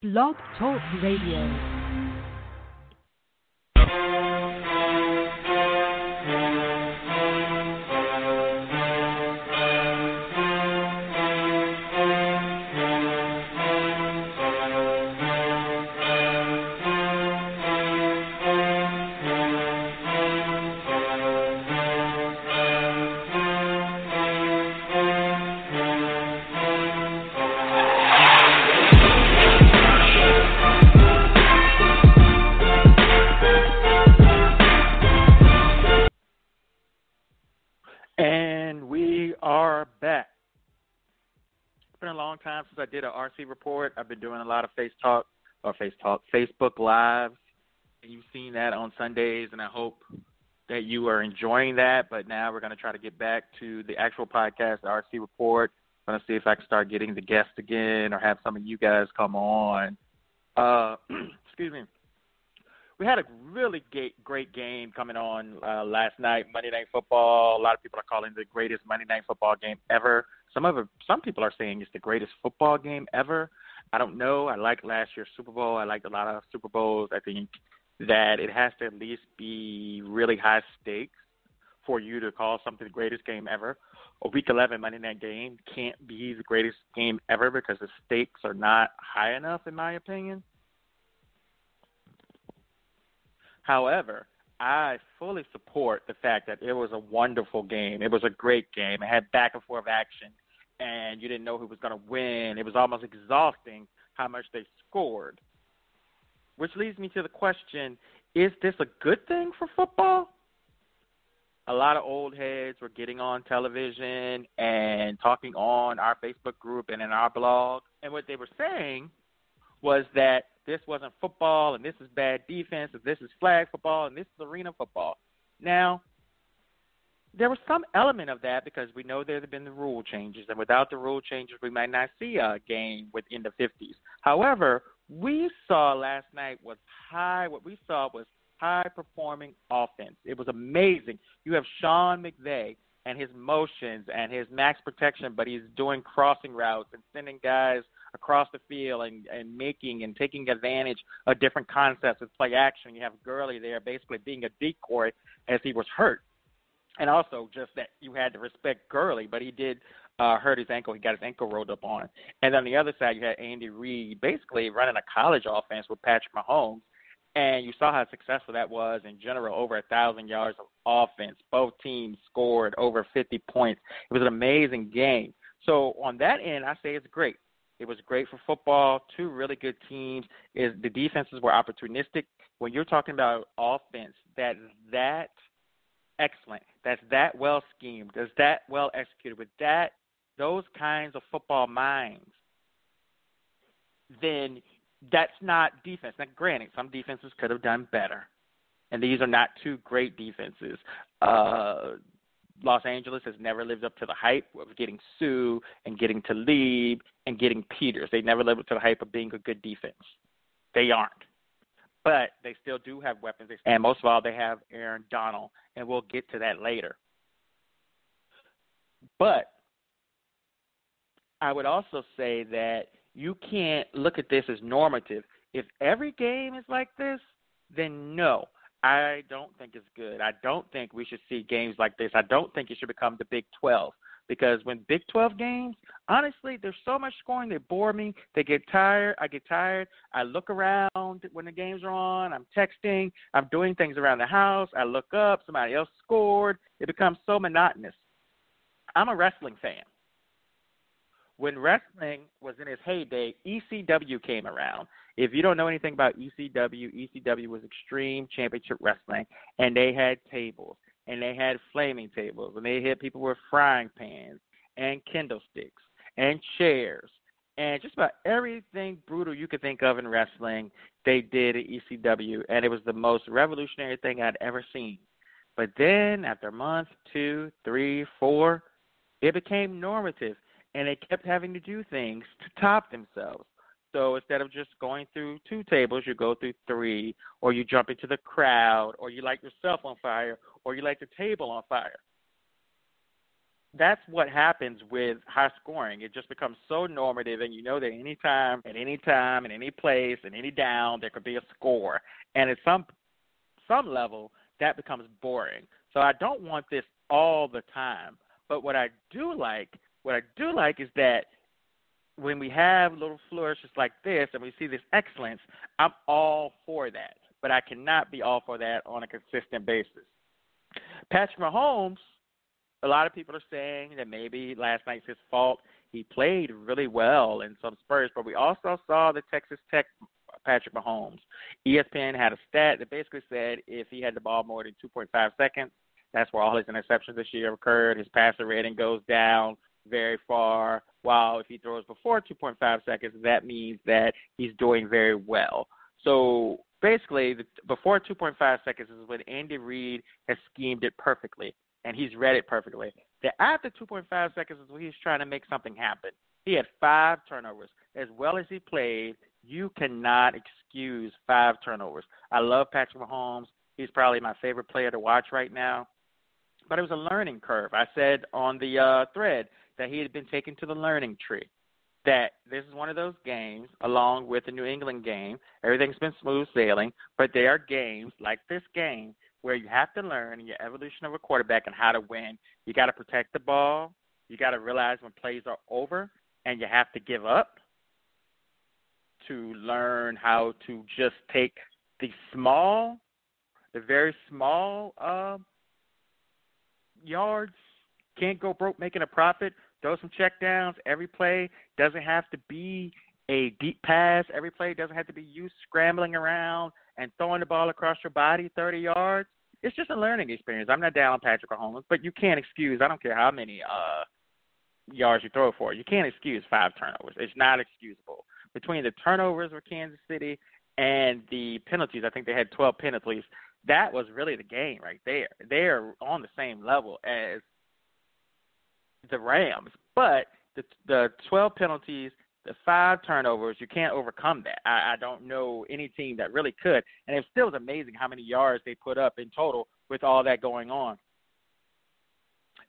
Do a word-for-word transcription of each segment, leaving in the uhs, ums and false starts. Blog Talk Radio. Since I did an R C report, I've been doing a lot of face talk or face talk, Facebook lives, and you've seen that on Sundays. And I hope that you are enjoying that. But now we're going to try to get back to the actual podcast, the R C report. I'm going to see if I can start getting the guests again or have some of you guys come on. Uh, excuse me. We had a really great game coming on uh, last night, Monday Night Football. A lot of people are calling it the greatest Monday Night Football game ever. Some of it, some people are saying it's the greatest football game ever. I don't know. I liked last year's Super Bowl. I liked a lot of Super Bowls. I think that it has to at least be really high stakes for you to call something the greatest game ever. A Week eleven Monday Night game can't be the greatest game ever because the stakes are not high enough, in my opinion. However, I fully support the fact that it was a wonderful game. It was a great game. It had back and forth action, and you didn't know who was going to win. It was almost exhausting how much they scored, which leads me to the question, is this a good thing for football? A lot of old heads were getting on television and talking on our Facebook group and in our blog, and what they were saying was that this wasn't football, and this is bad defense, and this is flag football, and this is arena football. Now, there was some element of that because we know there have been the rule changes, and without the rule changes, we might not see a game within the fifties. However, we saw last night was high. What we saw was high-performing offense. It was amazing. You have Sean McVay and his motions and his max protection, but he's doing crossing routes and sending guys across the field and, and making and taking advantage of different concepts with play action. You have Gurley there basically being a decoy as he was hurt. And also just that you had to respect Gurley, but he did uh, hurt his ankle. He got his ankle rolled up on. And on the other side, you had Andy Reid basically running a college offense with Patrick Mahomes, and you saw how successful that was in general, over one thousand yards of offense. Both teams scored over fifty points. It was an amazing game. So on that end, I say it's great. It was great for football, two really good teams. Is the defenses were opportunistic. When you're talking about offense, that's that excellent, that's that well schemed, that's that well executed, with that those kinds of football minds, then that's not defense. Now, granted, some defenses could have done better, and these are not two great defenses. Uh Los Angeles has never lived up to the hype of getting Sue and getting Talib and getting Peters. They never lived up to the hype of being a good defense. They aren't. But they still do have weapons. And most of all, they have Aaron Donald, and we'll get to that later. But I would also say that you can't look at this as normative. If every game is like this, then no. I don't think it's good. I don't think we should see games like this. I don't think it should become the Big twelve, because when Big twelve games, honestly, there's so much scoring. They bore me. They get tired. I get tired. I look around when the games are on. I'm texting. I'm doing things around the house. I look up. Somebody else scored. It becomes so monotonous. I'm a wrestling fan. When wrestling was in its heyday, E C W came around. If you don't know anything about E C W, E C W was Extreme Championship Wrestling, and they had tables, and they had flaming tables, and they hit people with frying pans and kindle sticks and chairs and just about everything brutal you could think of in wrestling, they did at E C W, and it was the most revolutionary thing I'd ever seen. But then after a month, two, three, four, it became normative. And they kept having to do things to top themselves. So instead of just going through two tables, you go through three, or you jump into the crowd, or you light yourself on fire, or you light the table on fire. that's what happens with high scoring. It just becomes so normative, and you know that any time, at any time, in any place, in any down, there could be a score. And at some some level, that becomes boring. So I don't want this all the time. But what I do like, what I do like is that when we have little flourishes like this and we see this excellence, I'm all for that. But I cannot be all for that on a consistent basis. Patrick Mahomes, a lot of people are saying that maybe last night's his fault. He played really well in some spurts, but we also saw the Texas Tech Patrick Mahomes. E S P N had a stat that basically said if he had the ball more than two point five seconds, that's where all his interceptions this year occurred. His passer rating goes down very far, while if he throws before two point five seconds, that means that he's doing very well. So basically, the, before two point five seconds is when Andy Reid has schemed it perfectly, and he's read it perfectly. That after two point five seconds is when he's trying to make something happen. He had five turnovers. As well as he played, you cannot excuse five turnovers. I love Patrick Mahomes. He's probably my favorite player to watch right now. But it was a learning curve. I said on the uh, thread that he had been taken to the learning tree, that this is one of those games, along with the New England game. Everything's been smooth sailing, but there are games like this game where you have to learn in your evolution of a quarterback and how to win. You got to protect the ball. You got to realize when plays are over, and you have to give up to learn how to just take the small, the very small uh, yards. Can't go broke making a profit. Throw some checkdowns. Every play doesn't have to be a deep pass. Every play doesn't have to be you scrambling around and throwing the ball across your body thirty yards. It's just a learning experience. I'm not down on Patrick Mahomes, but you can't excuse, I don't care how many uh, yards you throw for, you can't excuse five turnovers. It's not excusable. Between the turnovers with Kansas City and the penalties, I think they had twelve penalties, that was really the game right there. They're on the same level as the Rams, but the the twelve penalties, the five turnovers, you can't overcome that. I, I don't know any team that really could, and it still was amazing how many yards they put up in total with all that going on.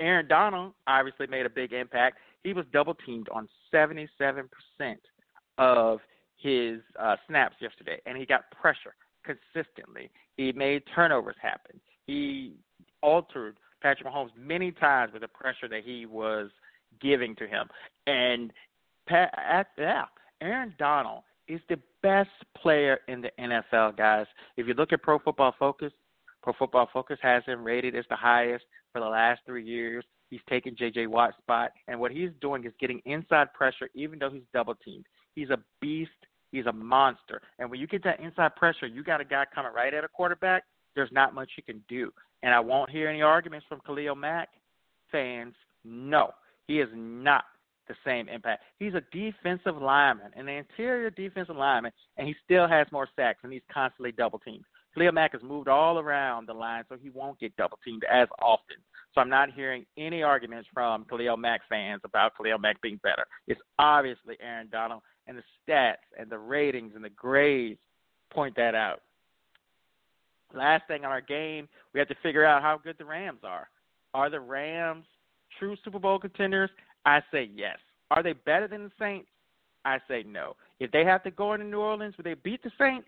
Aaron Donald obviously made a big impact. He was double-teamed on seventy-seven percent of his uh, snaps yesterday, and he got pressure consistently. He made turnovers happen. He altered Patrick Mahomes many times with the pressure that he was giving to him. And Pat, at, yeah, Aaron Donald is the best player in the N F L, guys. If you look at Pro Football Focus, Pro Football Focus has him rated as the highest for the last three years. He's taken J J Watt's spot, and what he's doing is getting inside pressure even though he's double-teamed. He's a beast. He's a monster. And when you get that inside pressure, you got a guy coming right at a quarterback, there's not much you can do. And I won't hear any arguments from Khalil Mack fans. No, he is not the same impact. He's a defensive lineman, an interior defensive lineman, and he still has more sacks, and he's constantly double-teamed. Khalil Mack has moved all around the line, so he won't get double-teamed as often. So I'm not hearing any arguments from Khalil Mack fans about Khalil Mack being better. It's obviously Aaron Donald, and the stats and the ratings and the grades point that out. Last thing on our game, we have to figure out how good the Rams are. Are the Rams true Super Bowl contenders? I say yes. Are they better than the Saints? I say no. If they have to go into New Orleans, will they beat the Saints?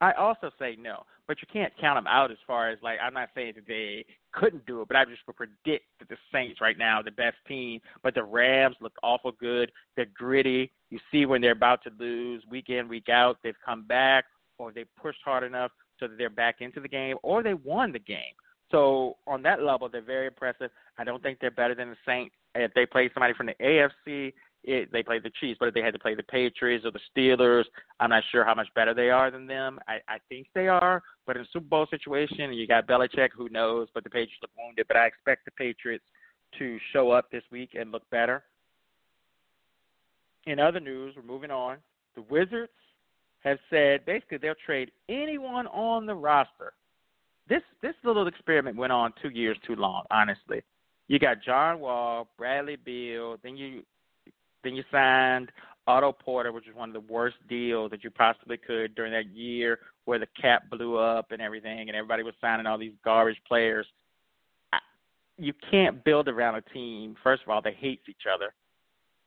I also say no. But you can't count them out as far as, like, I'm not saying that they couldn't do it, but I just would predict that the Saints right now are the best team. But the Rams look awful good. They're gritty. You see when they're about to lose week in, week out, they've come back or they pushed hard enough so that they're back into the game, or they won the game. So on that level, they're very impressive. I don't think they're better than the Saints. If they played somebody from the A F C, it, they played the Chiefs, but if they had to play the Patriots or the Steelers, I'm not sure how much better they are than them. I, I think they are, but in a Super Bowl situation, you got Belichick, who knows, but the Patriots look wounded. But I expect the Patriots to show up this week and look better. In other news, we're moving on. The Wizards have said basically they'll trade anyone on the roster. This this little experiment went on two years too long, honestly. You got John Wall, Bradley Beal, then you then you signed Otto Porter, which is one of the worst deals that you possibly could during that year where the cap blew up and everything, and everybody was signing all these garbage players. I, you can't build around a team, first of all, that hates each other.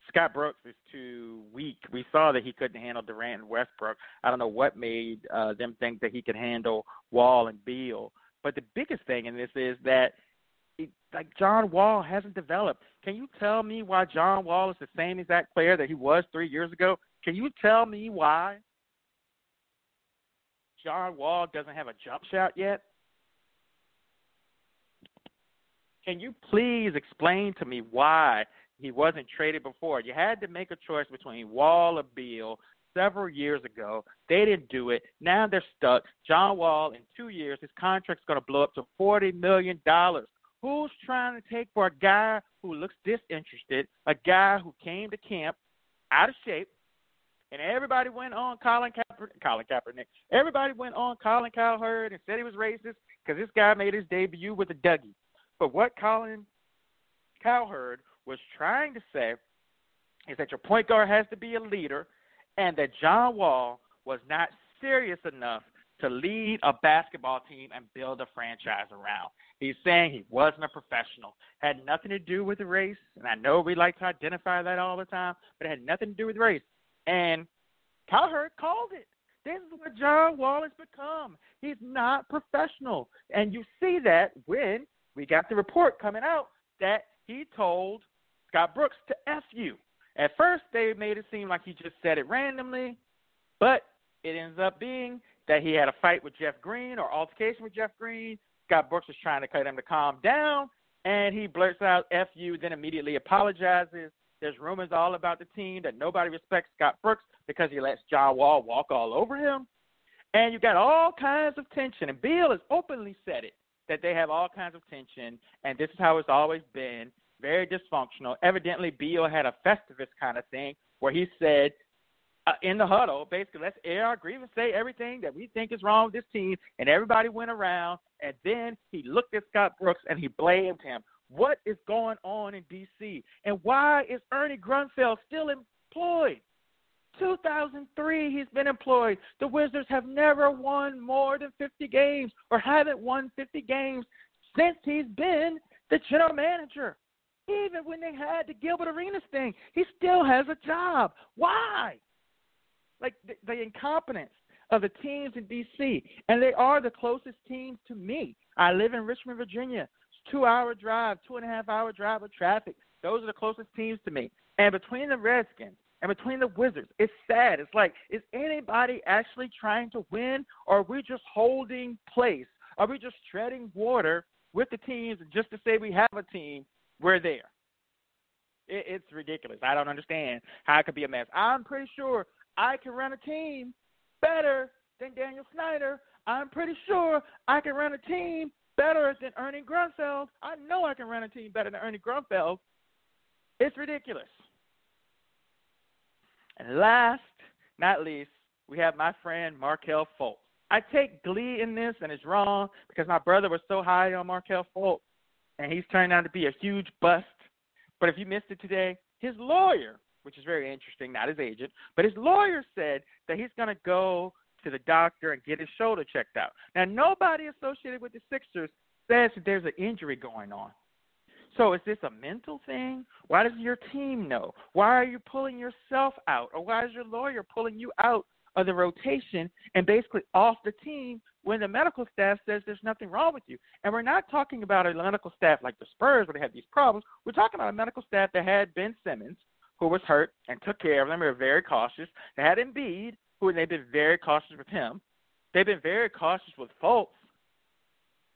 Scott Brooks is too weak. We saw that he couldn't handle Durant and Westbrook. I don't know what made uh, them think that he could handle Wall and Beal. But the biggest thing in this is that, it, like, John Wall hasn't developed. Can you tell me why John Wall is the same exact player that he was three years ago? Can you tell me why John Wall doesn't have a jump shot yet? Can you please explain to me why he wasn't traded before? You had to make a choice between Wall or Beal several years ago. They didn't do it. Now they're stuck. John Wall, in two years, his contract's going to blow up to forty million dollars. Who's trying to take for a guy who looks disinterested, a guy who came to camp out of shape, and everybody went on Colin Kaepernick. Colin Kaepernick. Everybody went on Colin Cowherd and said he was racist because this guy made his debut with a Dougie. But what Colin Cowherd was trying to say is that your point guard has to be a leader and that John Wall was not serious enough to lead a basketball team and build a franchise around. He's saying he wasn't a professional. Had nothing to do with the race, and I know we like to identify that all the time, but it had nothing to do with race. And Cowherd called it. This is what John Wall has become. He's not professional. And you see that when we got the report coming out that he told Scott Brooks to F you. At first, they made it seem like he just said it randomly, but it ends up being that he had a fight with Jeff Green or altercation with Jeff Green. Scott Brooks was trying to cut him to calm down, and he blurts out F you, then immediately apologizes. There's rumors all about the team that nobody respects Scott Brooks because he lets John Wall walk all over him. And you got all kinds of tension, and Beal has openly said it, that they have all kinds of tension, and this is how it's always been, very dysfunctional. Evidently, Beal had a Festivus kind of thing where he said uh, in the huddle, basically, let's air our grievances, say everything that we think is wrong with this team, and everybody went around, and then he looked at Scott Brooks and he blamed him. What is going on in D C? And why is Ernie Grunfeld still employed? two thousand three, he's been employed. The Wizards have never won more than fifty games or haven't won fifty games since he's been the general manager. Even when they had the Gilbert Arenas thing, he still has a job. Why? Like, the, the incompetence of the teams in D C, and they are the closest teams to me. I live in Richmond, Virginia. It's two-hour drive, two-and-a-half-hour drive of traffic. Those are the closest teams to me. And between the Redskins, and between the Wizards, it's sad. It's like, is anybody actually trying to win, or are we just holding place? Are we just treading water with the teams just to say we have a team, we're there? It, it's ridiculous. I don't understand how it could be a mess. I'm pretty sure I can run a team better than Daniel Snyder. I'm pretty sure I can run a team better than Ernie Grunfeld. I know I can run a team better than Ernie Grunfeld. It's ridiculous. And last, not least, we have my friend Markelle Fultz. I take glee in this, and it's wrong, because my brother was so high on Markelle Fultz, and he's turned out to be a huge bust. But if you missed it today, his lawyer, which is very interesting, not his agent, but his lawyer said that he's going to go to the doctor and get his shoulder checked out. Now, nobody associated with the Sixers says that there's an injury going on. So is this a mental thing? Why does your team know? Why are you pulling yourself out? Or why is your lawyer pulling you out of the rotation and basically off the team when the medical staff says there's nothing wrong with you? And we're not talking about a medical staff like the Spurs where they have these problems. We're talking about a medical staff that had Ben Simmons, who was hurt and took care of them. They were very cautious. They had Embiid, who they've been very cautious with him. They've been very cautious with Fultz.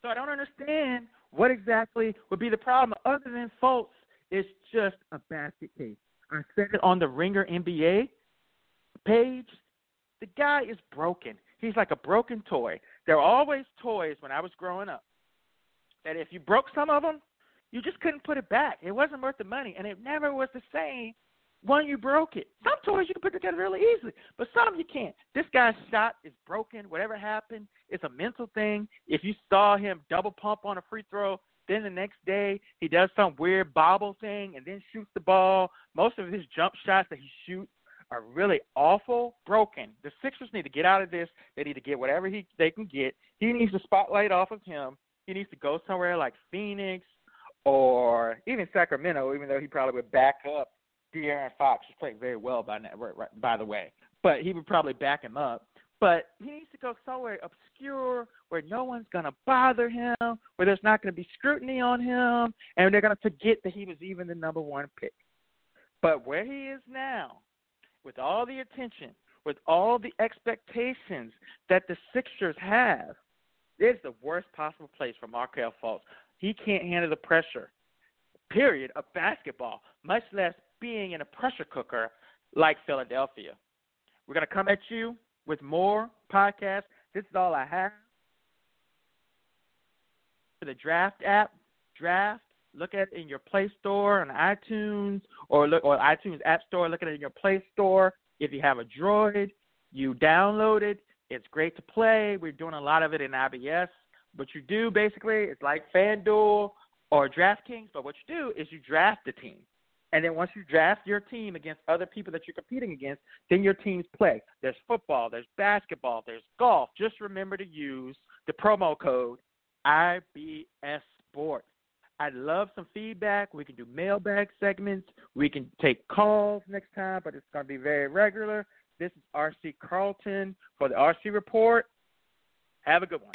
So I don't understand what exactly would be the problem other than Fultz is just a basket case. I said it on the Ringer N B A page. The guy is broken. He's like a broken toy. There were always toys when I was growing up that if you broke some of them, you just couldn't put it back. It wasn't worth the money, and it never was the same when you broke it. Some toys you can put together really easily, but some you can't. This guy's shot is broken. Whatever happened, it's a mental thing. If you saw him double pump on a free throw, then the next day he does some weird bobble thing and then shoots the ball. Most of his jump shots that he shoots are really awful, broken. The Sixers need to get out of this. They need to get whatever he they can get. He needs the spotlight off of him. He needs to go somewhere like Phoenix or even Sacramento, even though he probably would back up De'Aaron Fox, who's played very well by by the way, but he would probably back him up. But he needs to go somewhere obscure where no one's going to bother him, where there's not going to be scrutiny on him, and they're going to forget that he was even the number one pick. But where he is now, with all the attention, with all the expectations that the Sixers have, it's the worst possible place for Markelle Fultz. He can't handle the pressure, period, of basketball, much less being in a pressure cooker like Philadelphia. We're going to come at you with more podcasts. This is all I have. For the Draft app, Draft, look at it in your Play Store on iTunes or look or iTunes App Store. Look at it in your Play Store. If you have a Droid, you download it. It's great to play. We're doing a lot of it in I B S. What you do, basically, it's like FanDuel or DraftKings, but what you do is you draft the team. And then once you draft your team against other people that you're competing against, then your teams play. There's football, there's basketball, there's golf. Just remember to use the promo code I B S Sport. I'd love some feedback. We can do mailbag segments. We can take calls next time, but it's going to be very regular. This is R C Carlton for the R C Report. Have a good one.